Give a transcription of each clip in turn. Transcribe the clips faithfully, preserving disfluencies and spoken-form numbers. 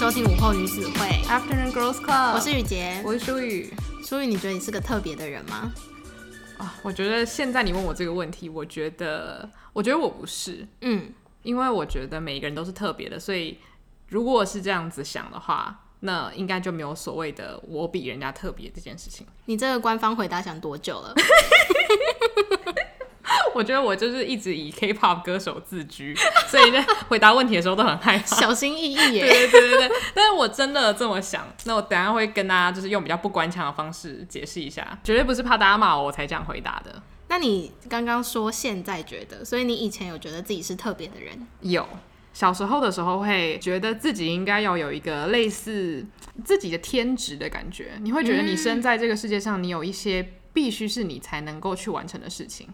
收听午后女子会 Afternoon Girls Club， 我是雨洁，我是舒雨。舒雨，你觉得你是个特别的人吗？啊，我觉得现在你问我这个问题，我觉得，我觉得我不是，嗯，因为我觉得每一个人都是特别的，所以如果是这样子想的话，那应该就没有所谓的我比人家特别这件事情。你这个官方回答想多久了？我觉得我就是一直以 K-pop 歌手自居，所以在回答问题的时候都很害怕，小心翼翼耶。对对对对，但是我真的这么想。那我等一下会跟大家就是用比较不官腔的方式解释一下，绝对不是怕大家骂我我才这样回答的。那你刚刚说现在觉得，所以你以前有觉得自己是特别的人？有，小时候的时候会觉得自己应该要有一个类似自己的天职的感觉，你会觉得你生在这个世界上，你有一些必须是你才能够去完成的事情。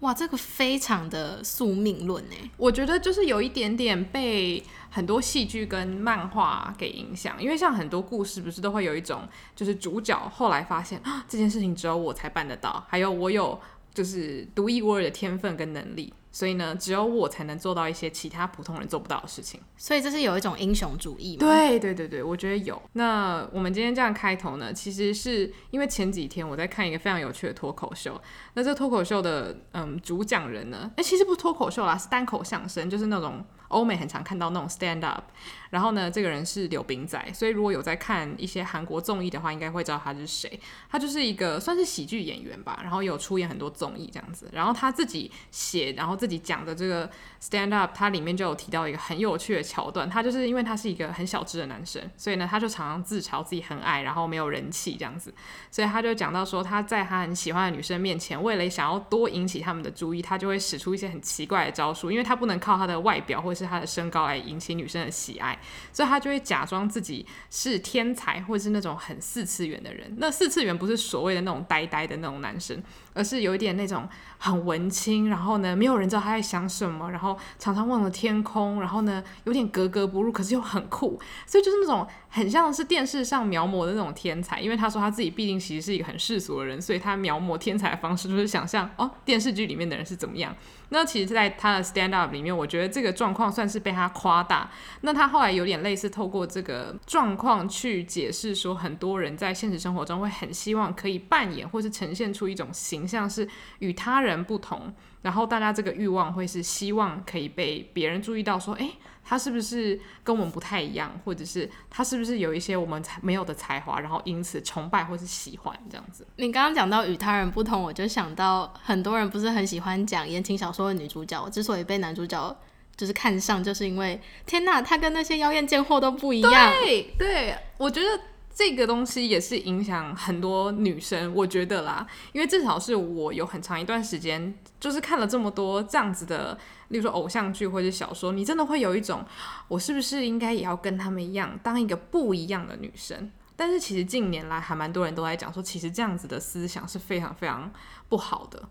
哇，这个非常的宿命论耶。我觉得就是有一点点被很多戏剧跟漫画给影响，因为像很多故事不是都会有一种就是主角后来发现、啊、这件事情只有我才办得到，还有我有就是独一无二的天分跟能力，所以呢只有我才能做到一些其他普通人做不到的事情，所以这是有一种英雄主义吗？对对对对，我觉得有。那我们今天这样开头呢，其实是因为前几天我在看一个非常有趣的脱口秀。那这脱口秀的、嗯、主讲人呢、欸、其实不是脱口秀啦，是单口相声，就是那种欧美很常看到那种 stand up。 然后呢这个人是柳秉宰，所以如果有在看一些韩国综艺的话应该会知道他是谁。他就是一个算是喜剧演员吧，然后有出演很多综艺这样子，然后他自己写然后自己讲的这个 stand up， 他里面就有提到一个很有趣的桥段。他就是因为他是一个很小只的男生，所以呢他就常常自嘲自己很矮然后没有人气这样子，所以他就讲到说他在他很喜欢的女生面前，为了想要多引起他们的注意，他就会使出一些很奇怪的招数，因为他不能靠他的外表或者是他的身高来引起女生的喜爱，所以他就会假装自己是天才或是那种很四次元的人。那四次元不是所谓的那种呆呆的那种男生，而是有一点那种很文青，然后呢没有人知道他在想什么，然后常常望着天空，然后呢有点格格不入，可是又很酷，所以就是那种很像是电视上描摹的那种天才。因为他说他自己毕竟其实是一个很世俗的人，所以他描摹天才的方式就是想象哦电视剧里面的人是怎么样。那其实在他的 stand up 里面，我觉得这个状况算是被他夸大。那他后来有点类似透过这个状况去解释说，很多人在现实生活中会很希望可以扮演或是呈现出一种形象是与他人不同，然后大家这个欲望会是希望可以被别人注意到说，诶，他是不是跟我们不太一样，或者是他是不是有一些我们没有的才华，然后因此崇拜或是喜欢这样子。你刚刚讲到与他人不同，我就想到很多人不是很喜欢讲言情小说的女主角之所以被男主角就是看上，就是因为天哪，他跟那些妖艳贱货都不一样。对对，我觉得这个东西也是影响很多女生，我觉得啦，因为至少是我有很长一段时间就是看了这么多这样子的，例如说偶像剧或者小说，你真的会有一种我是不是应该也要跟他们一样当一个不一样的女生。但是其实近年来还蛮多人都在讲说，其实这样子的思想是非常非常不好的。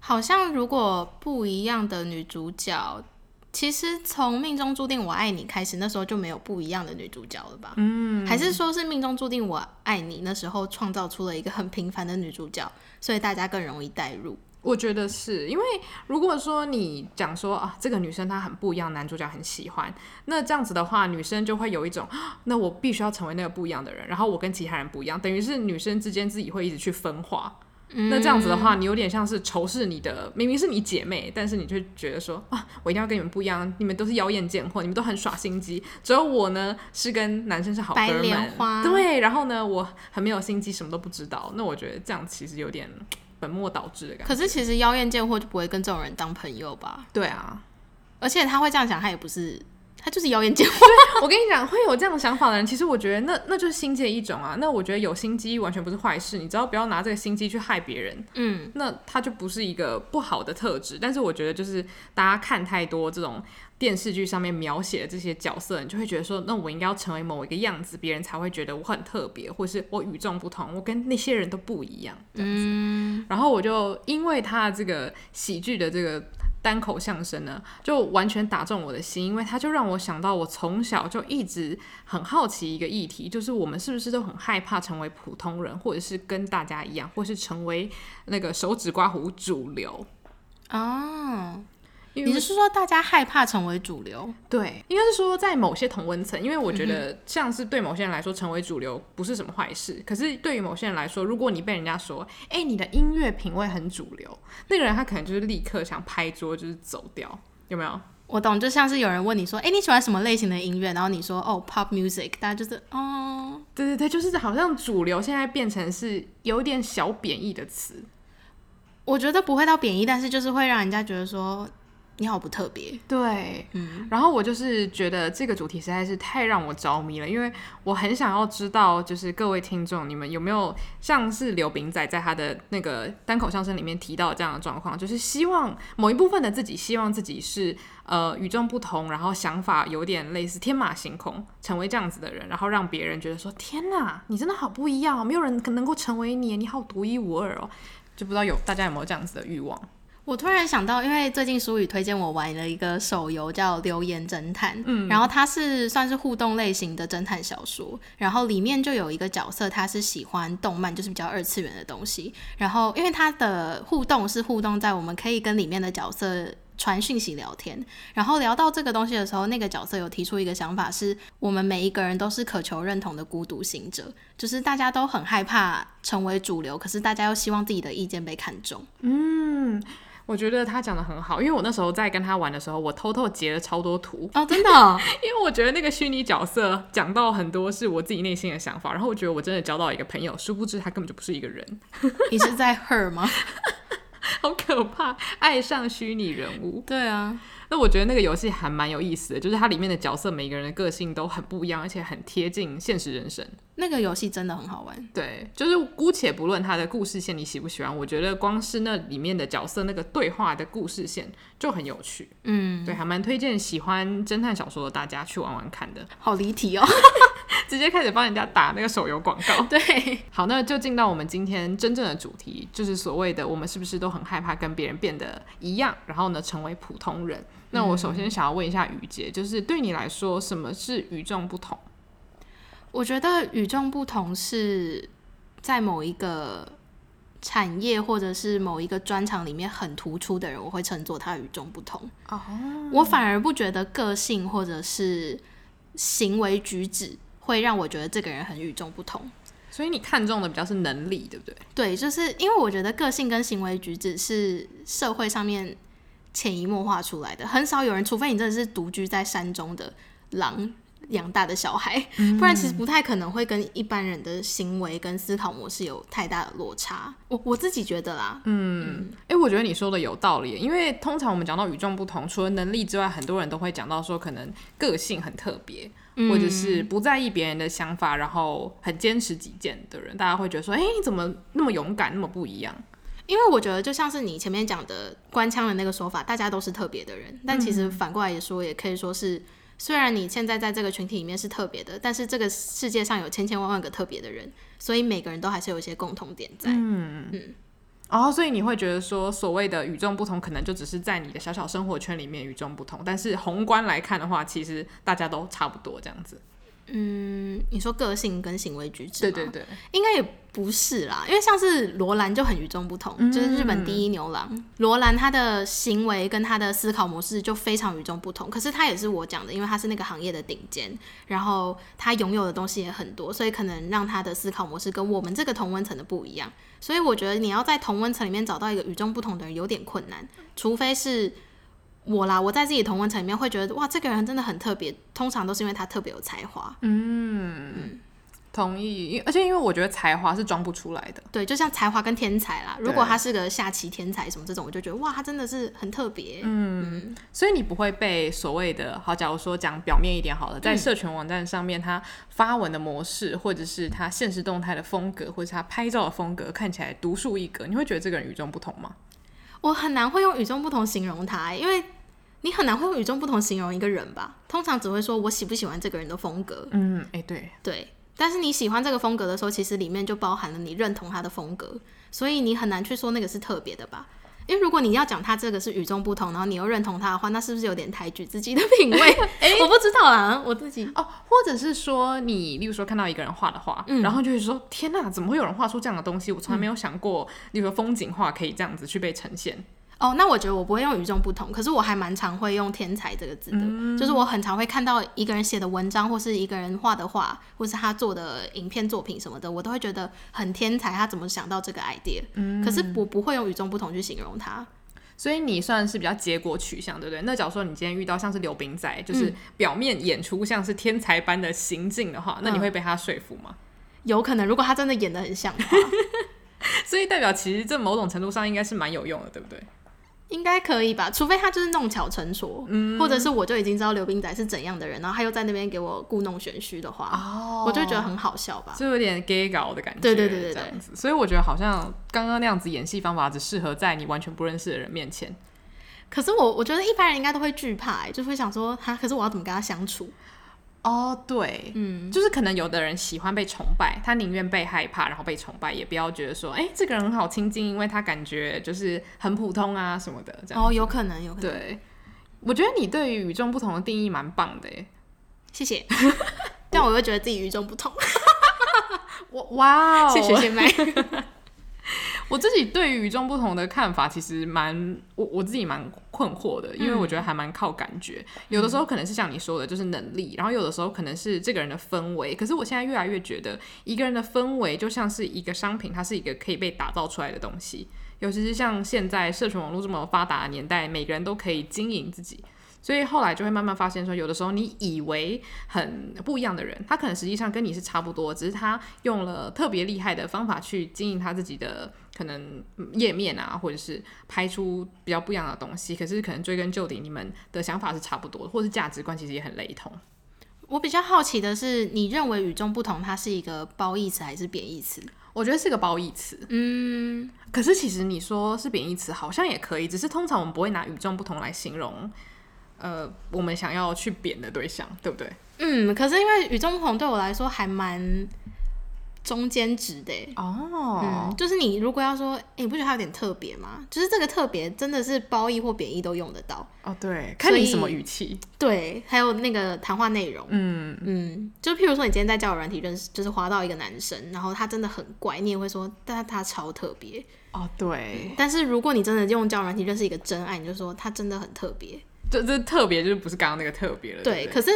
好像如果不一样的女主角，其实从命中注定我爱你开始，那时候就没有不一样的女主角了吧？嗯，还是说是命中注定我爱你那时候创造出了一个很平凡的女主角，所以大家更容易带入。我觉得是，因为如果说你讲说啊，这个女生她很不一样，男主角很喜欢，那这样子的话女生就会有一种那我必须要成为那个不一样的人，然后我跟其他人不一样，等于是女生之间自己会一直去分化。那这样子的话，你有点像是仇视你的，明明是你姐妹，但是你就觉得说啊，我一定要跟你们不一样，你们都是妖艳贱货，你们都很耍心机，只有我呢是跟男生是好哥们，白莲花。对，然后呢我很没有心机，什么都不知道。那我觉得这样其实有点本末倒置的感觉。可是其实妖艳贱货就不会跟这种人当朋友吧？对啊，而且他会这样想，他也不是，他就是妖艳贱货。我跟你讲，会有这样想法的人，其实我觉得那那就是心机的一种啊。那我觉得有心机完全不是坏事，你只要不要拿这个心机去害别人，嗯，那他就不是一个不好的特质。但是我觉得就是大家看太多这种电视剧上面描写的这些角色，你就会觉得说，那我应该要成为某一个样子，别人才会觉得我很特别，或是我与众不同，我跟那些人都不一样这样子。嗯，然后我就因为他这个喜剧的这个单口相声呢就完全打中我的心，因为它就让我想到我从小就一直很好奇一个议题，就是我们是不是都很害怕成为普通人，或者是跟大家一样，或是成为那个手指刮胡主流啊。你是说大家害怕成为主流？对，应该是说在某些同温层，因为我觉得像是对某些人来说成为主流不是什么坏事，可是对于某些人来说，如果你被人家说哎、欸，你的音乐品味很主流，那个人他可能就是立刻想拍桌就是走掉，有没有？我懂，就像是有人问你说哎、欸，你喜欢什么类型的音乐，然后你说哦 pop music， 大家就是哦，对对对，就是好像主流现在变成是有点小贬义的词。我觉得不会到贬义，但是就是会让人家觉得说你好不特别。对、嗯、然后我就是觉得这个主题实在是太让我着迷了，因为我很想要知道就是各位听众你们有没有像是刘秉宰在他的那个单口相声里面提到这样的状况，就是希望某一部分的自己希望自己是呃与众不同，然后想法有点类似天马行空，成为这样子的人，然后让别人觉得说天哪你真的好不一样哦，没有人能够成为你，你好独一无二哦。就不知道有大家有没有这样子的欲望。我突然想到，因为最近书宇推荐我玩了一个手游叫留言侦探、嗯、然后它是算是互动类型的侦探小说，然后里面就有一个角色他是喜欢动漫，就是比较二次元的东西，然后因为他的互动是互动在我们可以跟里面的角色传讯息聊天，然后聊到这个东西的时候，那个角色有提出一个想法是我们每一个人都是渴求认同的孤独行者，就是大家都很害怕成为主流，可是大家又希望自己的意见被看中。嗯，我觉得他讲得很好，因为我那时候在跟他玩的时候我偷偷截了超多图哦，真的哦因为我觉得那个虚拟角色讲到很多是我自己内心的想法，然后我觉得我真的交到一个朋友，殊不知他根本就不是一个人你是在 her 吗好可怕，爱上虚拟人物。对啊，那我觉得那个游戏还蛮有意思的，就是它里面的角色每个人的个性都很不一样，而且很贴近现实人生。那个游戏真的很好玩。对，就是姑且不论它的故事线你喜不喜欢，我觉得光是那里面的角色那个对话的故事线就很有趣。嗯，对，还蛮推荐喜欢侦探小说的大家去玩玩看的。好离题哦直接开始帮人家打那个手游广告。对，好，那就进到我们今天真正的主题，就是所谓的我们是不是都很害怕跟别人变得一样，然后呢成为普通人。那我首先想要问一下雨洁，就是对你来说什么是与众不同？我觉得与众不同是在某一个产业或者是某一个专长里面很突出的人，我会称作他与众不同、oh. 我反而不觉得个性或者是行为举止会让我觉得这个人很与众不同。所以你看重的比较是能力，对不对？对，就是因为我觉得个性跟行为举止是社会上面潜移默化出来的，很少有人，除非你真的是独居在山中的狼养大的小孩、嗯、不然其实不太可能会跟一般人的行为跟思考模式有太大的落差。 我, 我自己觉得啦。 嗯, 嗯、欸，我觉得你说的有道理，因为通常我们讲到与众不同，除了能力之外，很多人都会讲到说可能个性很特别，或者是不在意别人的想法，然后很坚持己见的人，大家会觉得说哎、欸，你怎么那么勇敢，那么不一样。因为我觉得就像是你前面讲的官腔的那个说法，大家都是特别的人，但其实反过来也说，也可以说是虽然你现在在这个群体里面是特别的，但是这个世界上有千千万万个特别的人，所以每个人都还是有一些共同点在。嗯嗯。哦，所以你会觉得说所谓的与众不同可能就只是在你的小小生活圈里面与众不同，但是宏观来看的话其实大家都差不多这样子。嗯，你说个性跟行为举止吗？对对对，应该也不是啦，因为像是罗兰就很与众不同、嗯、就是日本第一牛郎罗兰，他的行为跟他的思考模式就非常与众不同，可是他也是我讲的，因为他是那个行业的顶尖，然后他拥有的东西也很多，所以可能让他的思考模式跟我们这个同温层的不一样，所以我觉得你要在同温层里面找到一个与众不同的人有点困难，除非是我啦，我在自己同温层里面会觉得哇这个人真的很特别，通常都是因为他特别有才华。 嗯, 嗯同意，而且因为我觉得才华是装不出来的。对，就像才华跟天才啦，如果他是个下棋天才什么这种，我就觉得哇他真的是很特别。 嗯, 嗯所以你不会被所谓的好，假如说讲表面一点好了，在社群网站上面他发文的模式、嗯、或者是他限时动态的风格，或者是他拍照的风格看起来独树一格，你会觉得这个人与众不同吗？我很难会用与众不同形容他、欸、因为你很难会用与众不同形容一个人吧，通常只会说我喜不喜欢这个人的风格。嗯，哎、欸，对对，但是你喜欢这个风格的时候，其实里面就包含了你认同他的风格，所以你很难去说那个是特别的吧，因为如果你要讲他这个是与众不同，然后你又认同他的话，那是不是有点抬举自己的品味、欸、我不知道啦，我自己哦，或者是说你例如说看到一个人画的画、嗯、然后就会说天哪、啊、怎么会有人画出这样的东西，我从来没有想过、嗯、例如说风景画可以这样子去被呈现。哦，那我觉得我不会用与众不同，可是我还蛮常会用天才这个字的、嗯、就是我很常会看到一个人写的文章或是一个人画的画或是他做的影片作品什么的，我都会觉得很天才，他怎么想到这个 idea、嗯、可是我不会用与众不同去形容他。所以你算是比较结果取向，对不对？那假如说你今天遇到像是刘冰仔，就是表面演出像是天才般的行径的话、嗯、那你会被他说服吗？有可能，如果他真的演得很像的话所以代表其实这某种程度上应该是蛮有用的，对不对？应该可以吧，除非他就是弄巧成拙、嗯、或者是我就已经知道刘冰仔是怎样的人，然后他又在那边给我故弄玄虚的话、哦、我就觉得很好笑吧，就有点 gay 搞的感觉。对对对 对, 对, 对，所以我觉得好像刚刚那样子演戏方法只适合在你完全不认识的人面前。可是我我觉得一般人应该都会惧怕、欸、就会想说哈，可是我要怎么跟他相处。哦，对，嗯，就是可能有的人喜欢被崇拜，他宁愿被害怕然后被崇拜，也不要觉得说哎，这个人很好亲近，因为他感觉就是很普通啊什么的这样。哦，有可能有可能。对，我觉得你对于与众不同的定义蛮棒的耶，谢谢但我会觉得自己与众不同哇哦，谢谢谢麦我自己对于与众不同的看法其实蛮 我, 我自己蛮困惑的，因为我觉得还蛮靠感觉、嗯、有的时候可能是像你说的就是能力，然后有的时候可能是这个人的氛围。可是我现在越来越觉得一个人的氛围就像是一个商品，它是一个可以被打造出来的东西，尤其是像现在社群网络这么发达的年代，每个人都可以经营自己，所以后来就会慢慢发现说，有的时候你以为很不一样的人，他可能实际上跟你是差不多，只是他用了特别厉害的方法去经营他自己的可能页面啊，或者是拍出比较不一样的东西，可是可能追根究底你们的想法是差不多，或是价值观其实也很雷同。我比较好奇的是，你认为与众不同它是一个褒义词还是贬义词？我觉得是个褒义词。嗯，可是其实你说是贬义词好像也可以，只是通常我们不会拿与众不同来形容呃，我们想要去贬的对象，对不对？嗯，可是因为与众不同对我来说还蛮中间值的耶。哦、嗯，就是你如果要说你不觉得它有点特别吗？就是这个特别真的是褒义或贬义都用得到。哦，对，看你什么语气，对，还有那个谈话内容。嗯嗯，就譬如说你今天在交友软体认识，就是滑到一个男生，然后他真的很怪，你也会说但他超特别。哦，对、嗯、但是如果你真的用交友软体认识一个真爱，你就说他真的很特别，这这特别就是不是刚刚那个特别了。 对, 对, 对，可是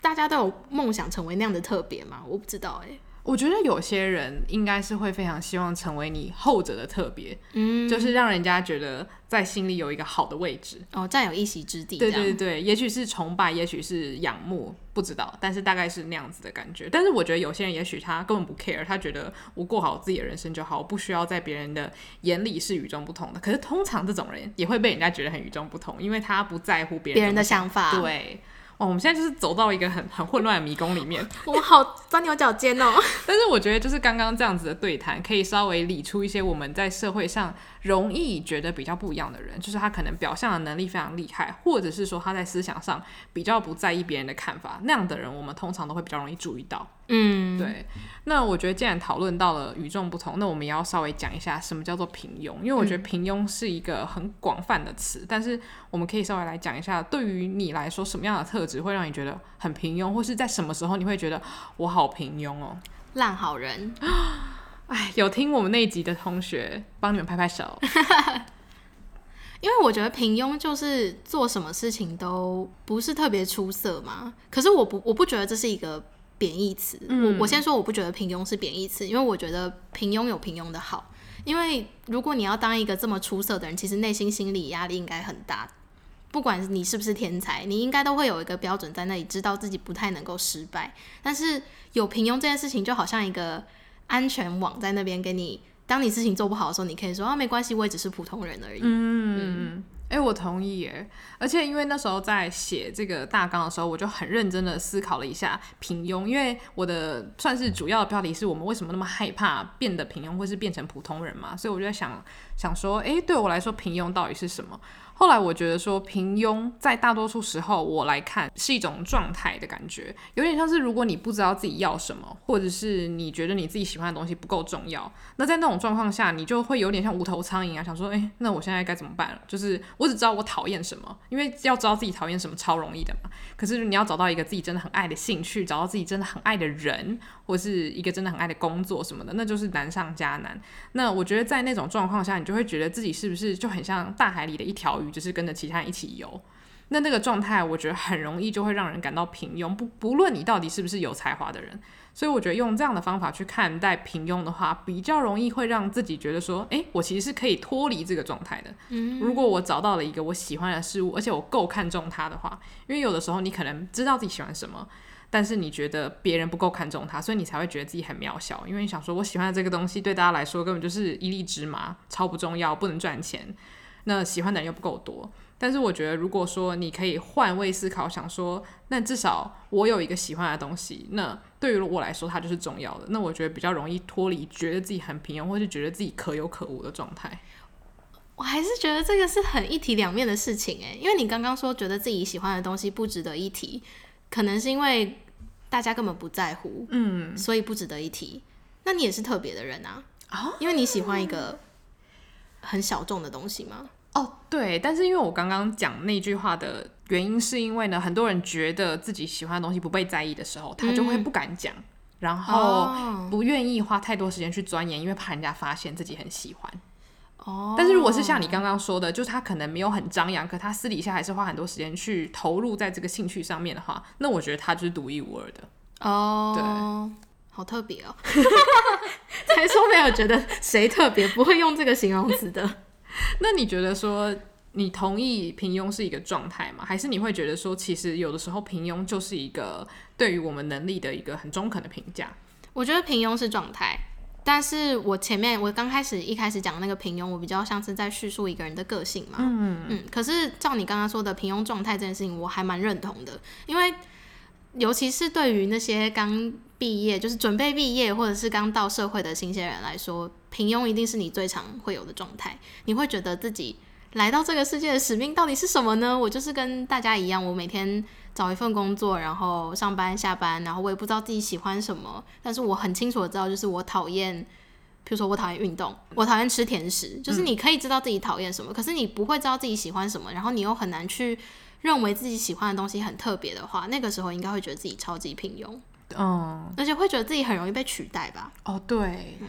大家都有梦想成为那样的特别吗？我不知道耶、欸、我觉得有些人应该是会非常希望成为你后者的特别、嗯、就是让人家觉得在心里有一个好的位置，哦，占有一席之地。对对对，也许是崇拜，也许是仰慕，不知道，但是大概是那样子的感觉。但是我觉得有些人也许他根本不 care， 他觉得我过好自己的人生就好，我不需要在别人的眼里是与众不同的。可是通常这种人也会被人家觉得很与众不同，因为他不在乎别人别人的想法。对，哦，我们现在就是走到一个很很混乱的迷宫里面我们好钻牛角尖哦但是我觉得就是刚刚这样子的对谈可以稍微理出一些我们在社会上容易觉得比较不一样的人，就是他可能表象的能力非常厉害，或者是说他在思想上比较不在意别人的看法，那样的人我们通常都会比较容易注意到。嗯，对。那我觉得既然讨论到了与众不同，那我们也要稍微讲一下什么叫做平庸，因为我觉得平庸是一个很广泛的词、嗯、但是我们可以稍微来讲一下，对于你来说什么样的特质会让你觉得很平庸，或是在什么时候你会觉得我好平庸哦，烂好人。哎，有听我们那一集的同学帮你们拍拍手因为我觉得平庸就是做什么事情都不是特别出色嘛，可是我不我不觉得这是一个贬义词、嗯、我, 我先说我不觉得平庸是贬义词，因为我觉得平庸有平庸的好，因为如果你要当一个这么出色的人，其实内心心理压力应该很大，不管你是不是天才，你应该都会有一个标准在那里，知道自己不太能够失败。但是有平庸这件事情就好像一个安全网在那边给你，当你事情做不好的时候你可以说啊，没关系，我也只是普通人而已。嗯嗯，哎、欸，我同意耶！而且因为那时候在写这个大纲的时候，我就很认真的思考了一下平庸，因为我的算是主要的标题是我们为什么那么害怕变得平庸或是变成普通人嘛，所以我就在想想说，哎、欸，对我来说平庸到底是什么？后来我觉得说平庸在大多数时候我来看是一种状态的感觉，有点像是如果你不知道自己要什么，或者是你觉得你自己喜欢的东西不够重要，那在那种状况下你就会有点像无头苍蝇啊，想说哎、欸，那我现在该怎么办了？就是我只知道我讨厌什么，因为要知道自己讨厌什么超容易的嘛。可是你要找到一个自己真的很爱的兴趣，找到自己真的很爱的人，或是一个真的很爱的工作什么的，那就是难上加难。那我觉得在那种状况下，你就会觉得自己是不是就很像大海里的一条鱼，只是跟着其他人一起游。那那个状态我觉得很容易就会让人感到平庸，不不论你到底是不是有才华的人。所以我觉得用这样的方法去看待平庸的话，比较容易会让自己觉得说，诶，我其实是可以脱离这个状态的。如果我找到了一个我喜欢的事物，而且我够看重它的话，因为有的时候你可能知道自己喜欢什么，但是你觉得别人不够看重它，所以你才会觉得自己很渺小，因为你想说我喜欢的这个东西对大家来说根本就是一粒芝麻，超不重要，不能赚钱，那喜欢的人又不够多。但是我觉得如果说你可以换位思考，想说那至少我有一个喜欢的东西，那对于我来说它就是重要的，那我觉得比较容易脱离觉得自己很平庸或是觉得自己可有可无的状态。我还是觉得这个是很一体两面的事情耶，因为你刚刚说觉得自己喜欢的东西不值得一提，可能是因为大家根本不在乎，嗯，所以不值得一提。那你也是特别的人啊、哦、因为你喜欢一个很小众的东西吗？哦，对，但是因为我刚刚讲那句话的原因是因为呢，很多人觉得自己喜欢的东西不被在意的时候，他就会不敢讲、嗯、然后不愿意花太多时间去钻研，因为怕人家发现自己很喜欢。哦，但是如果是像你刚刚说的，就是他可能没有很张扬，可他私底下还是花很多时间去投入在这个兴趣上面的话，那我觉得他就是独一无二的。哦，对，好特别哦才说没有觉得谁特别，不会用这个形容词的那你觉得说你同意平庸是一个状态吗？还是你会觉得说其实有的时候平庸就是一个对于我们能力的一个很中肯的评价？我觉得平庸是状态，但是我前面我刚开始一开始讲那个平庸，我比较像是在叙述一个人的个性嘛。嗯嗯。可是照你刚刚说的平庸状态这件事情，我还蛮认同的，因为尤其是对于那些刚毕业，就是准备毕业或者是刚到社会的新鲜人来说，平庸一定是你最常会有的状态。你会觉得自己来到这个世界的使命到底是什么呢？我就是跟大家一样，我每天找一份工作，然后上班下班，然后我也不知道自己喜欢什么，但是我很清楚的知道，就是我讨厌，比如说我讨厌运动，我讨厌吃甜食，就是你可以知道自己讨厌什么、嗯、可是你不会知道自己喜欢什么，然后你又很难去认为自己喜欢的东西很特别的话，那个时候应该会觉得自己超级平庸。嗯，而且会觉得自己很容易被取代吧。哦，对、嗯、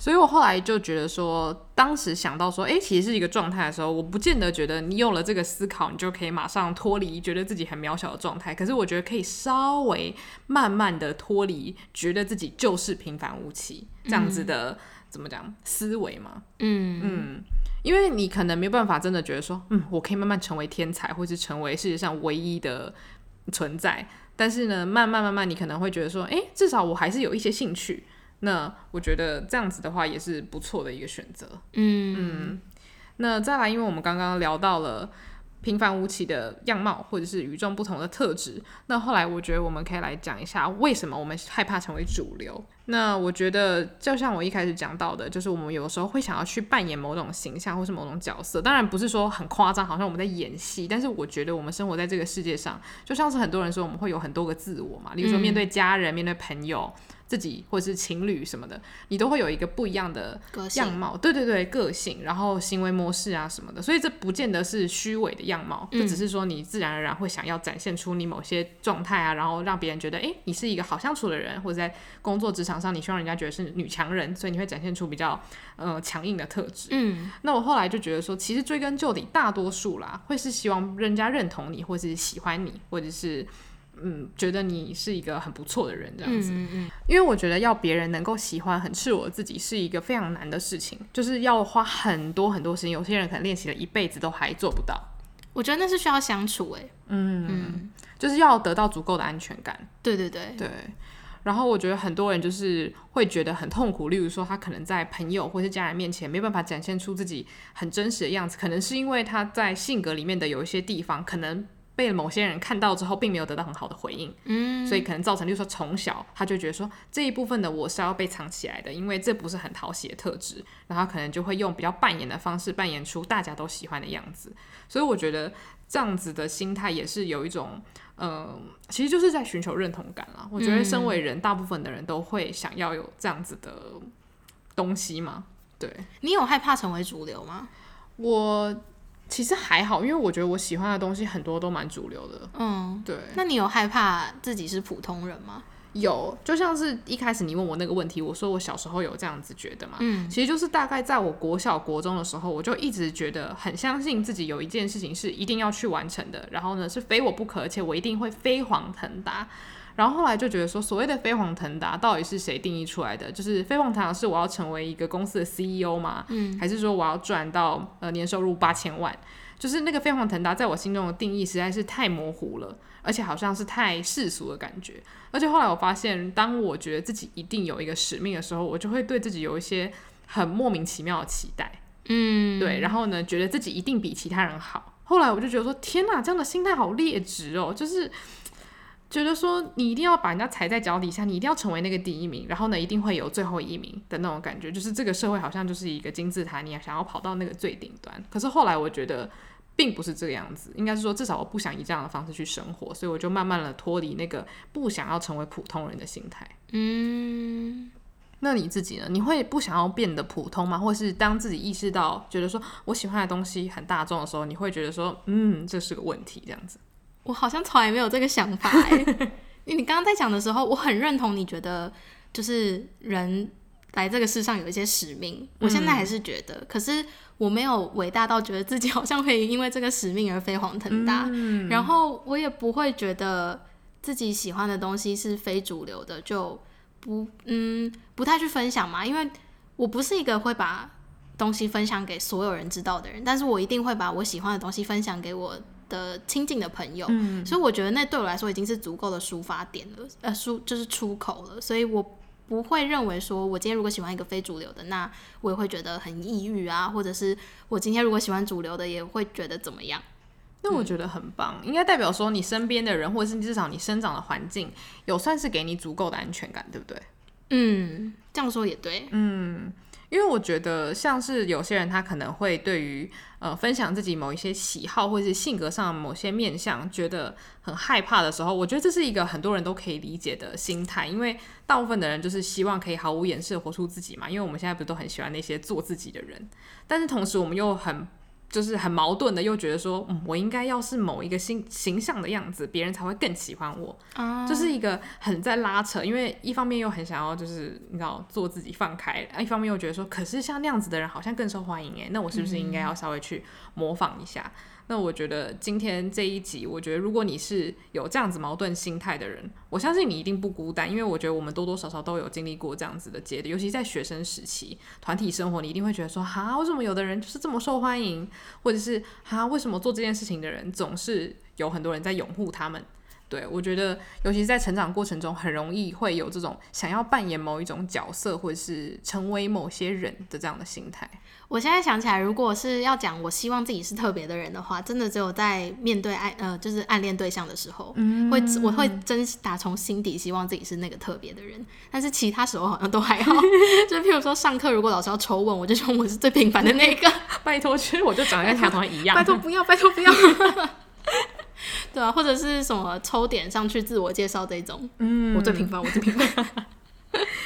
所以我后来就觉得说，当时想到说哎、欸，其实是一个状态的时候，我不见得觉得你有了这个思考你就可以马上脱离觉得自己很渺小的状态，可是我觉得可以稍微慢慢的脱离觉得自己就是平凡无奇这样子的、嗯、怎么讲思维嘛。嗯嗯，因为你可能没办法真的觉得说嗯，我可以慢慢成为天才或是成为世界上唯一的存在，但是呢慢慢慢慢你可能会觉得说诶，至少我还是有一些兴趣，那我觉得这样子的话也是不错的一个选择。 嗯, 嗯，那再来，因为我们刚刚聊到了平凡无奇的样貌或者是与众不同的特质，那后来我觉得我们可以来讲一下为什么我们害怕成为主流。那我觉得就像我一开始讲到的，就是我们有时候会想要去扮演某种形象或是某种角色，当然不是说很夸张好像我们在演戏，但是我觉得我们生活在这个世界上，就像是很多人说我们会有很多个自我嘛，例如说面对家人、嗯、面对朋友自己或是情侣什么的，你都会有一个不一样的样貌，对对对，个性，然后行为模式啊什么的，所以这不见得是虚伪的样貌，这、嗯、只是说你自然而然会想要展现出你某些状态啊，然后让别人觉得哎，你是一个好相处的人，或者在工作职场上你希望人家觉得是女强人，所以你会展现出比较、呃、强硬的特质。嗯，那我后来就觉得说其实追根究底大多数啦会是希望人家认同你或是喜欢你或者是嗯，觉得你是一个很不错的人这样子、嗯嗯、因为我觉得要别人能够喜欢很赤裸的自己是一个非常难的事情，就是要花很多很多时间，有些人可能练习了一辈子都还做不到，我觉得那是需要相处耶、欸、嗯, 嗯，就是要得到足够的安全感。对对对对，然后我觉得很多人就是会觉得很痛苦，例如说他可能在朋友或是家人面前没办法展现出自己很真实的样子，可能是因为他在性格里面的有一些地方可能被某些人看到之后并没有得到很好的回应、嗯、所以可能造成例如说从小他就觉得说这一部分的我是要被藏起来的，因为这不是很讨喜的特质，然后可能就会用比较扮演的方式扮演出大家都喜欢的样子，所以我觉得这样子的心态也是有一种、呃、其实就是在寻求认同感啦。我觉得身为人、嗯、大部分的人都会想要有这样子的东西嘛。对，你有害怕成为主流吗？我其实还好，因为我觉得我喜欢的东西很多都蛮主流的。嗯，对。那你有害怕自己是普通人吗？有，就像是一开始你问我那个问题，我说我小时候有这样子觉得嘛，嗯，其实就是大概在我国小国中的时候，我就一直觉得很相信自己有一件事情是一定要去完成的，然后呢是非我不可，而且我一定会飞黄腾达。然后后来就觉得说，所谓的飞黄腾达到底是谁定义出来的？就是飞黄腾达是我要成为一个公司的 C E O 吗？嗯，还是说我要赚到呃年收入八千万？就是那个飞黄腾达在我心中的定义实在是太模糊了，而且好像是太世俗的感觉。而且后来我发现，当我觉得自己一定有一个使命的时候，我就会对自己有一些很莫名其妙的期待。嗯，对，然后呢，觉得自己一定比其他人好。后来我就觉得说，天哪，这样的心态好劣质哦，就是觉得说你一定要把人家踩在脚底下，你一定要成为那个第一名，然后呢一定会有最后一名的那种感觉，就是这个社会好像就是一个金字塔，你想要跑到那个最顶端。可是后来我觉得并不是这个样子，应该是说至少我不想以这样的方式去生活，所以我就慢慢的脱离那个不想要成为普通人的心态。嗯，那你自己呢？你会不想要变得普通吗？或是当自己意识到觉得说我喜欢的东西很大众的时候，你会觉得说嗯，这是个问题这样子？我好像从来没有这个想法欸因为你刚刚在讲的时候，我很认同你觉得就是人来这个世上有一些使命，我现在还是觉得、嗯、可是我没有伟大到觉得自己好像会因为这个使命而飞黄腾达、嗯、然后我也不会觉得自己喜欢的东西是非主流的就不嗯不太去分享嘛，因为我不是一个会把东西分享给所有人知道的人，但是我一定会把我喜欢的东西分享给我的亲近的朋友、嗯、所以我觉得那对我来说已经是足够的抒发点了，呃，抒就是出口了，所以我不会认为说我今天如果喜欢一个非主流的，那我也会觉得很抑郁啊，或者是我今天如果喜欢主流的也会觉得怎么样。那我觉得很棒、嗯、应该代表说你身边的人或者是至少你生长的环境有算是给你足够的安全感，对不对？嗯，这样说也对。嗯，因为我觉得像是有些人他可能会对于呃分享自己某一些喜好或是性格上某些面向觉得很害怕的时候，我觉得这是一个很多人都可以理解的心态，因为大部分的人就是希望可以毫无掩饰活出自己嘛，因为我们现在不是都很喜欢那些做自己的人，但是同时我们又很就是很矛盾的又觉得说、嗯、我应该要是某一个形象的样子别人才会更喜欢我、oh. 就是一个很在拉扯，因为一方面又很想要就是你知道做自己放开，一方面又觉得说可是像那样子的人好像更受欢迎耶，那我是不是应该要稍微去模仿一下、mm. 那我觉得今天这一集，我觉得如果你是有这样子矛盾心态的人，我相信你一定不孤单，因为我觉得我们多多少少都有经历过这样子的阶段，尤其在学生时期团体生活，你一定会觉得说哈，为什么有的人就是这么受欢迎，或者是哈，为什么做这件事情的人总是有很多人在拥护他们。对，我觉得尤其是在成长过程中很容易会有这种想要扮演某一种角色或者是成为某些人的这样的心态。我现在想起来，如果是要讲我希望自己是特别的人的话，真的只有在面对爱呃就是暗恋对象的时候、嗯、会我会真打从心底希望自己是那个特别的人，但是其他时候好像都还好就譬如说上课如果老师要抽问，我就说我是最平凡的那个拜托，其实我就长得跟条同一样拜托不要拜托不要对啊，或者是什么抽点上去自我介绍这种，嗯，我最平凡，我最平凡。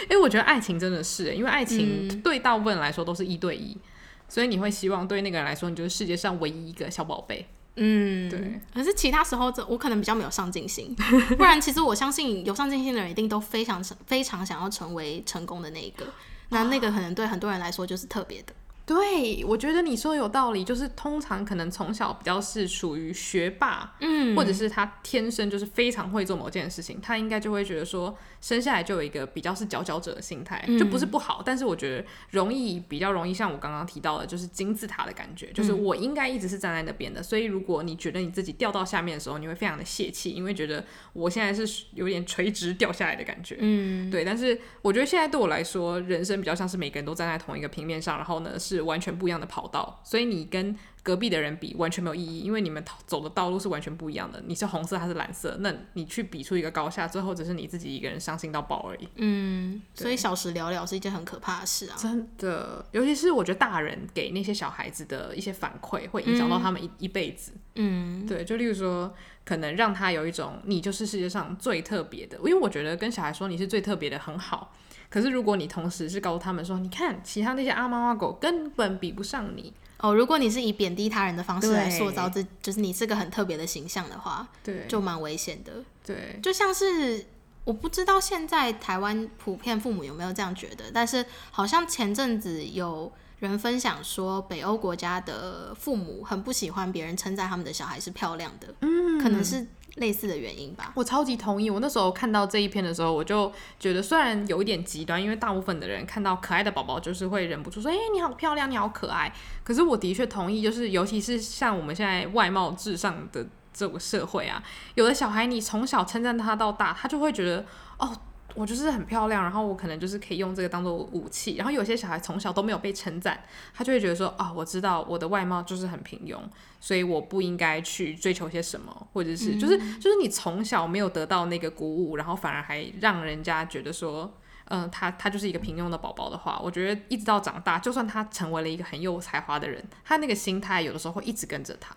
因为我觉得爱情真的是，因为爱情对大部分人来说都是一对一、嗯，所以你会希望对那个人来说，你就是世界上唯一一个小宝贝。嗯，对。可是其他时候，我可能比较没有上进心，不然其实我相信有上进心的人一定都非常非常想要成为成功的那一个，那那个可能对很多人来说就是特别的。对，我觉得你说有道理，就是通常可能从小比较是属于学霸，嗯，或者是他天生就是非常会做某件事情，他应该就会觉得说生下来就有一个比较是佼佼者的心态、嗯、就不是不好，但是我觉得容易比较容易像我刚刚提到的就是金字塔的感觉，就是我应该一直是站在那边的、嗯、所以如果你觉得你自己掉到下面的时候，你会非常的泄气，因为觉得我现在是有点垂直掉下来的感觉。嗯，对，但是我觉得现在对我来说，人生比较像是每个人都站在同一个平面上，然后呢是是完全不一样的跑道，所以你跟隔壁的人比完全没有意义，因为你们走的道路是完全不一样的，你是红色他是蓝色，那你去比出一个高下，最后只是你自己一个人伤心到爆而已。嗯，所以小时聊聊是一件很可怕的事啊，真的，尤其是我觉得大人给那些小孩子的一些反馈会影响到他们 一,、嗯、一辈子。嗯，对，就例如说可能让他有一种你就是世界上最特别的，因为我觉得跟小孩说你是最特别的很好，可是如果你同时是告诉他们说，你看其他那些阿猫阿狗根本比不上你哦，如果你是以贬低他人的方式来塑造自，就是你是个很特别的形象的话，对，就蛮危险的。对，就像是我不知道现在台湾普遍父母有没有这样觉得，但是好像前阵子有人分享说，北欧国家的父母很不喜欢别人称赞他们的小孩是漂亮的，嗯，可能是类似的原因吧。我超级同意，我那时候看到这一篇的时候，我就觉得虽然有一点极端，因为大部分的人看到可爱的宝宝就是会忍不住说，哎、欸，你好漂亮，你好可爱。可是我的确同意，就是尤其是像我们现在外貌至上的这个社会啊，有的小孩你从小称赞他到大，他就会觉得哦，我就是很漂亮，然后我可能就是可以用这个当做武器。然后有些小孩从小都没有被称赞，他就会觉得说啊、哦，我知道我的外貌就是很平庸，所以我不应该去追求些什么，或者是、嗯、就是就是你从小没有得到那个鼓舞，然后反而还让人家觉得说，嗯、呃，他他就是一个平庸的宝宝的话，我觉得一直到长大，就算他成为了一个很有才华的人，他那个心态有的时候会一直跟着他。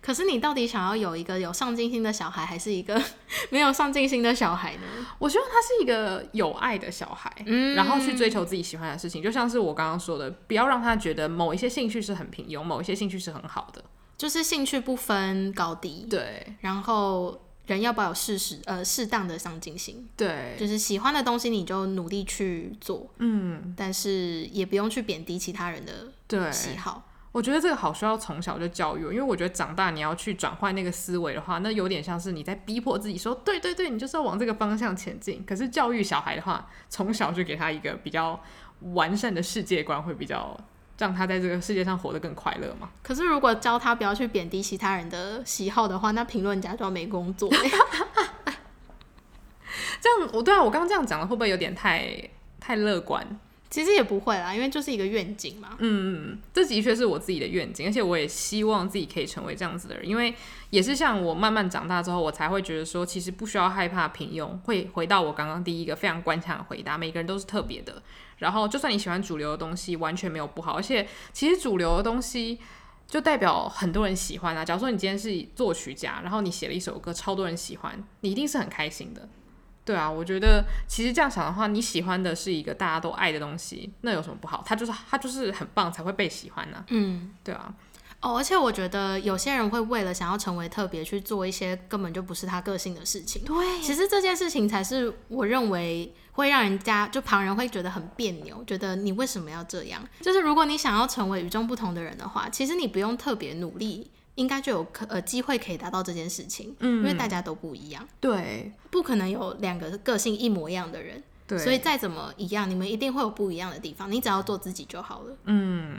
可是你到底想要有一个有上进心的小孩，还是一个没有上进心的小孩呢？我希望他是一个有爱的小孩、嗯、然后去追求自己喜欢的事情，就像是我刚刚说的，不要让他觉得某一些兴趣是很平庸，某一些兴趣是很好的，就是兴趣不分高低。对，然后人要保有适时呃适当的上进心，对，就是喜欢的东西你就努力去做，嗯，但是也不用去贬低其他人的喜好。我觉得这个好需要从小就教育，因为我觉得长大你要去转换那个思维的话，那有点像是你在逼迫自己说，对对对，你就是要往这个方向前进。可是教育小孩的话，从小就给他一个比较完善的世界观，会比较让他在这个世界上活得更快乐嘛。可是如果教他不要去贬低其他人的喜好的话，那评论家就要没工作、欸、这样我对啊，我刚刚这样讲的会不会有点太太乐观？其实也不会啦，因为就是一个愿景嘛。嗯，这的确是我自己的愿景，而且我也希望自己可以成为这样子的人，因为也是像我慢慢长大之后，我才会觉得说，其实不需要害怕平庸。会回到我刚刚第一个非常官腔的回答，每个人都是特别的。然后，就算你喜欢主流的东西，完全没有不好，而且其实主流的东西就代表很多人喜欢啊。假如说你今天是作曲家，然后你写了一首歌，超多人喜欢，你一定是很开心的。对啊，我觉得其实这样想的话，你喜欢的是一个大家都爱的东西，那有什么不好？它就是它就是很棒才会被喜欢啊。嗯，对啊。哦，而且我觉得有些人会为了想要成为特别，去做一些根本就不是他个性的事情。对，其实这件事情才是我认为会让人家就旁人会觉得很别扭，觉得你为什么要这样？就是如果你想要成为与众不同的人的话，其实你不用特别努力，应该就有呃机会可以达到这件事情、嗯、因为大家都不一样。对，不可能有两个个性一模一样的人，对，所以再怎么一样，你们一定会有不一样的地方，你只要做自己就好了。嗯，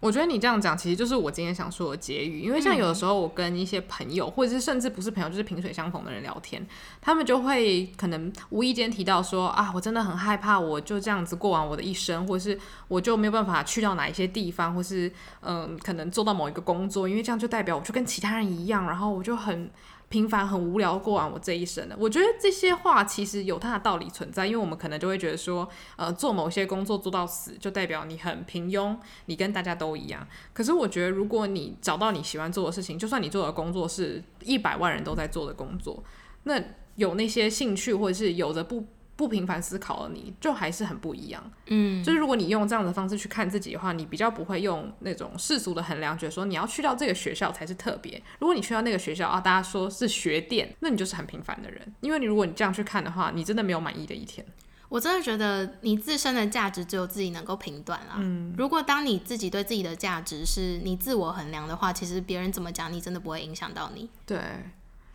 我觉得你这样讲其实就是我今天想说的结语，因为像有的时候我跟一些朋友、嗯、或者是甚至不是朋友，就是萍水相逢的人聊天，他们就会可能无意间提到说，啊，我真的很害怕我就这样子过完我的一生，或是我就没有办法去到哪一些地方，或是嗯，可能做到某一个工作，因为这样就代表我就跟其他人一样，然后我就很平凡很无聊过完我这一生了。我觉得这些话其实有它的道理存在，因为我们可能就会觉得说，呃，做某些工作做到死就代表你很平庸，你跟大家都一样。可是我觉得如果你找到你喜欢做的事情，就算你做的工作是一百万人都在做的工作，那有那些兴趣或者是有着不不平凡思考的你，就还是很不一样。嗯，就是如果你用这样的方式去看自己的话，你比较不会用那种世俗的衡量，觉得说你要去到这个学校才是特别。如果你去到那个学校啊，大家说是学店，那你就是很平凡的人。因为你如果你这样去看的话，你真的没有满意的一天。我真的觉得你自身的价值只有自己能够评断啦。嗯，如果当你自己对自己的价值是你自我衡量的话，其实别人怎么讲你真的不会影响到你。对，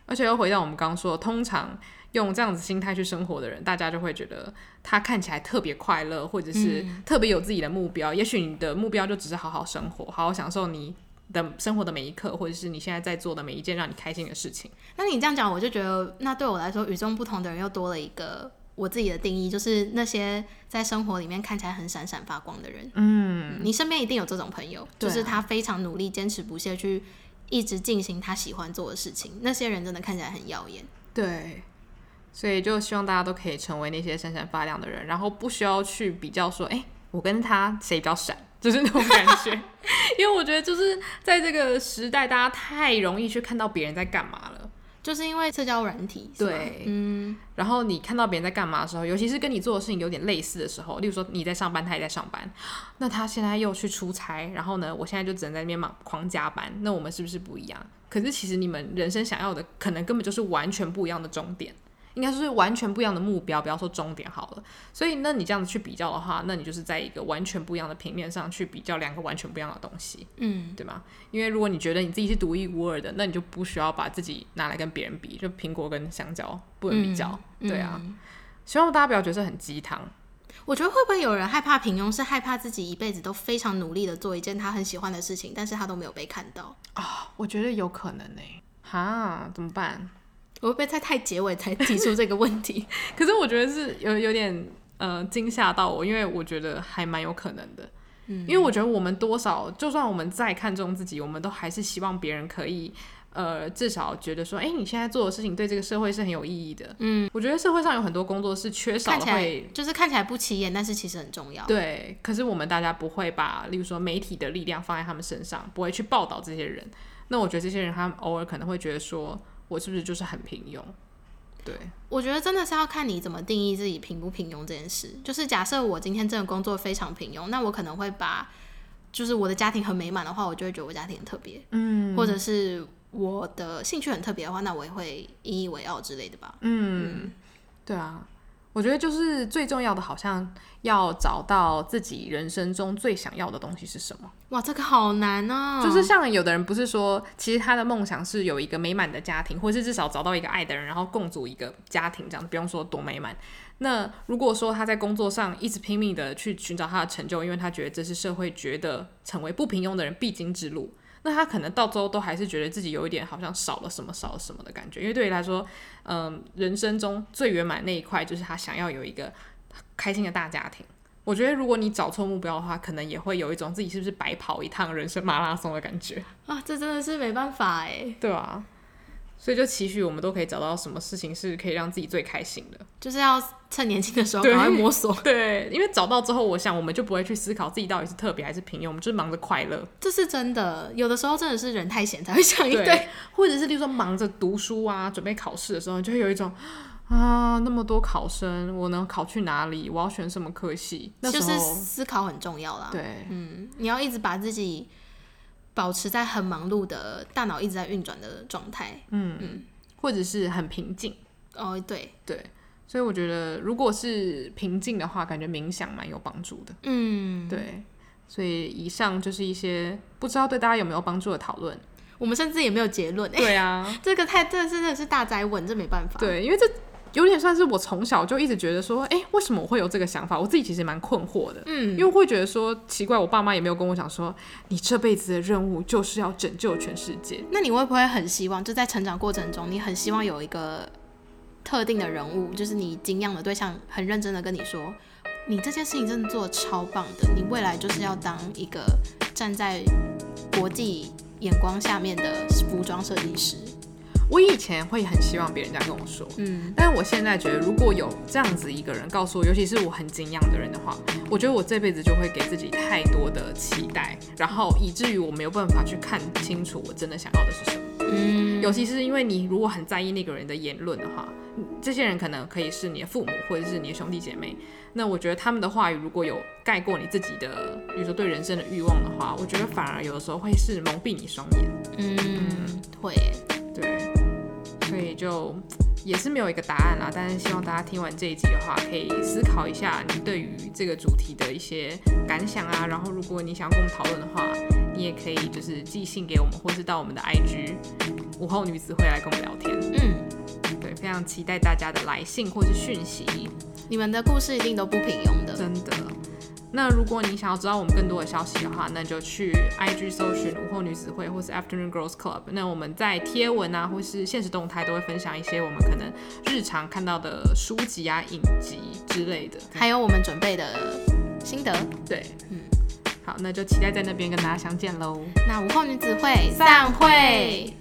而且又回到我们刚刚说，通常用这样子心态去生活的人，大家就会觉得他看起来特别快乐，或者是特别有自己的目标、嗯、也许你的目标就只是好好生活，好好享受你的生活的每一刻，或者是你现在在做的每一件让你开心的事情。那你这样讲，我就觉得那对我来说，与众不同的人又多了一个我自己的定义，就是那些在生活里面看起来很闪闪发光的人。 嗯, 嗯，你身边一定有这种朋友、啊、就是他非常努力坚持不懈去一直进行他喜欢做的事情，那些人真的看起来很耀眼。对，所以就希望大家都可以成为那些闪闪发亮的人，然后不需要去比较说，哎、欸，我跟他谁比较闪，就是那种感觉。因为我觉得就是在这个时代，大家太容易去看到别人在干嘛了。就是因为社交软体，对，嗯，然后你看到别人在干嘛的时候，尤其是跟你做的事情有点类似的时候，例如说你在上班，他也在上班，那他现在又去出差，然后呢，我现在就只能在那边忙狂加班，那我们是不是不一样？可是其实你们人生想要的，可能根本就是完全不一样的终点，应该是完全不一样的目标，不要说终点好了。所以那你这样子去比较的话，那你就是在一个完全不一样的平面上去比较两个完全不一样的东西，嗯，对吗？因为如果你觉得你自己是独一无二的，那你就不需要把自己拿来跟别人比，就苹果跟香蕉不能比较、嗯、对啊、嗯、希望大家不要觉得很鸡汤。我觉得会不会有人害怕平庸，是害怕自己一辈子都非常努力的做一件他很喜欢的事情，但是他都没有被看到啊、哦？我觉得有可能耶、欸、哈，怎么办？我会不会在太结尾才提出这个问题？可是我觉得是 有, 有点呃惊吓到我，因为我觉得还蛮有可能的、嗯、因为我觉得我们多少就算我们再看重自己，我们都还是希望别人可以呃至少觉得说，哎、欸，你现在做的事情对这个社会是很有意义的。嗯，我觉得社会上有很多工作是缺少的，会就是看起来不起眼，但是其实很重要。对，可是我们大家不会把例如说媒体的力量放在他们身上，不会去报道这些人。那我觉得这些人他们偶尔可能会觉得说，我是不是就是很平庸？对，我觉得真的是要看你怎么定义自己平不平庸这件事。就是假设我今天真的工作非常平庸，那我可能会把就是我的家庭很美满的话，我就会觉得我家庭很特别，嗯，或者是我的兴趣很特别的话，那我也会引以为傲之类的吧。 嗯, 嗯对啊，我觉得就是最重要的好像要找到自己人生中最想要的东西是什么。哇，这个好难哦。就是像有的人不是说其实他的梦想是有一个美满的家庭，或是至少找到一个爱的人，然后共组一个家庭，这样不用说多美满。那如果说他在工作上一直拼命的去寻找他的成就，因为他觉得这是社会觉得成为不平庸的人必经之路，那他可能到最后都还是觉得自己有一点好像少了什么少了什么的感觉。因为对于他说、嗯、人生中最圆满那一块就是他想要有一个开心的大家庭。我觉得如果你找错目标的话，可能也会有一种自己是不是白跑一趟人生马拉松的感觉啊，这真的是没办法耶。对啊，所以就期许我们都可以找到什么事情是可以让自己最开心的，就是要趁年轻的时候赶快摸索。 对, 对，因为找到之后，我想我们就不会去思考自己到底是特别还是平庸，我们就是忙着快乐。这是真的，有的时候真的是人太闲才会想一堆。对，或者是例如说忙着读书啊准备考试的时候，就会有一种啊那么多考生，我能考去哪里，我要选什么科系，那时候就是思考很重要啦。对，嗯，你要一直把自己保持在很忙碌的大脑一直在运转的状态， 嗯, 嗯或者是很平静。哦，对对，所以我觉得如果是平静的话，感觉冥想蛮有帮助的。嗯，对，所以以上就是一些不知道对大家有没有帮助的讨论。我们甚至也没有结论。对啊，这个太这真的是大灾问，这没办法。对，因为这有点算是我从小就一直觉得说，哎、欸，为什么我会有这个想法？我自己其实蛮困惑的，嗯，因为会觉得说奇怪，我爸妈也没有跟我讲说，你这辈子的任务就是要拯救全世界。那你会不会很希望，就在成长过程中，你很希望有一个特定的人物，就是你敬仰的对象，很认真的跟你说，你这件事情真的做得超棒的，你未来就是要当一个站在国际眼光下面的服装设计师。我以前会很希望别人这样跟我说，嗯，但我现在觉得如果有这样子一个人告诉我，尤其是我很敬仰的人的话，我觉得我这辈子就会给自己太多的期待，然后以至于我没有办法去看清楚我真的想要的是什么。嗯，尤其是因为你如果很在意那个人的言论的话，这些人可能可以是你的父母或者是你的兄弟姐妹，那我觉得他们的话语如果有盖过你自己的比如说对人生的欲望的话，我觉得反而有的时候会是蒙蔽你双眼。 嗯, 嗯会对，所以就也是没有一个答案啦，但是希望大家听完这一集的话，可以思考一下你对于这个主题的一些感想啊，然后如果你想要跟我们讨论的话，你也可以就是寄信给我们，或是到我们的 I G 午后女子会来跟我们聊天。嗯，对，非常期待大家的来信或是讯息，你们的故事一定都不平庸的，真的。那如果你想要知道我们更多的消息的话，那就去 I G 搜寻午后女子会或是 Afternoon Girls Club。 那我们在贴文啊或是限时动态都会分享一些我们可能日常看到的书籍啊影集之类的，还有我们准备的心得。对，嗯，好，那就期待在那边跟大家相见咯。那午后女子会散会。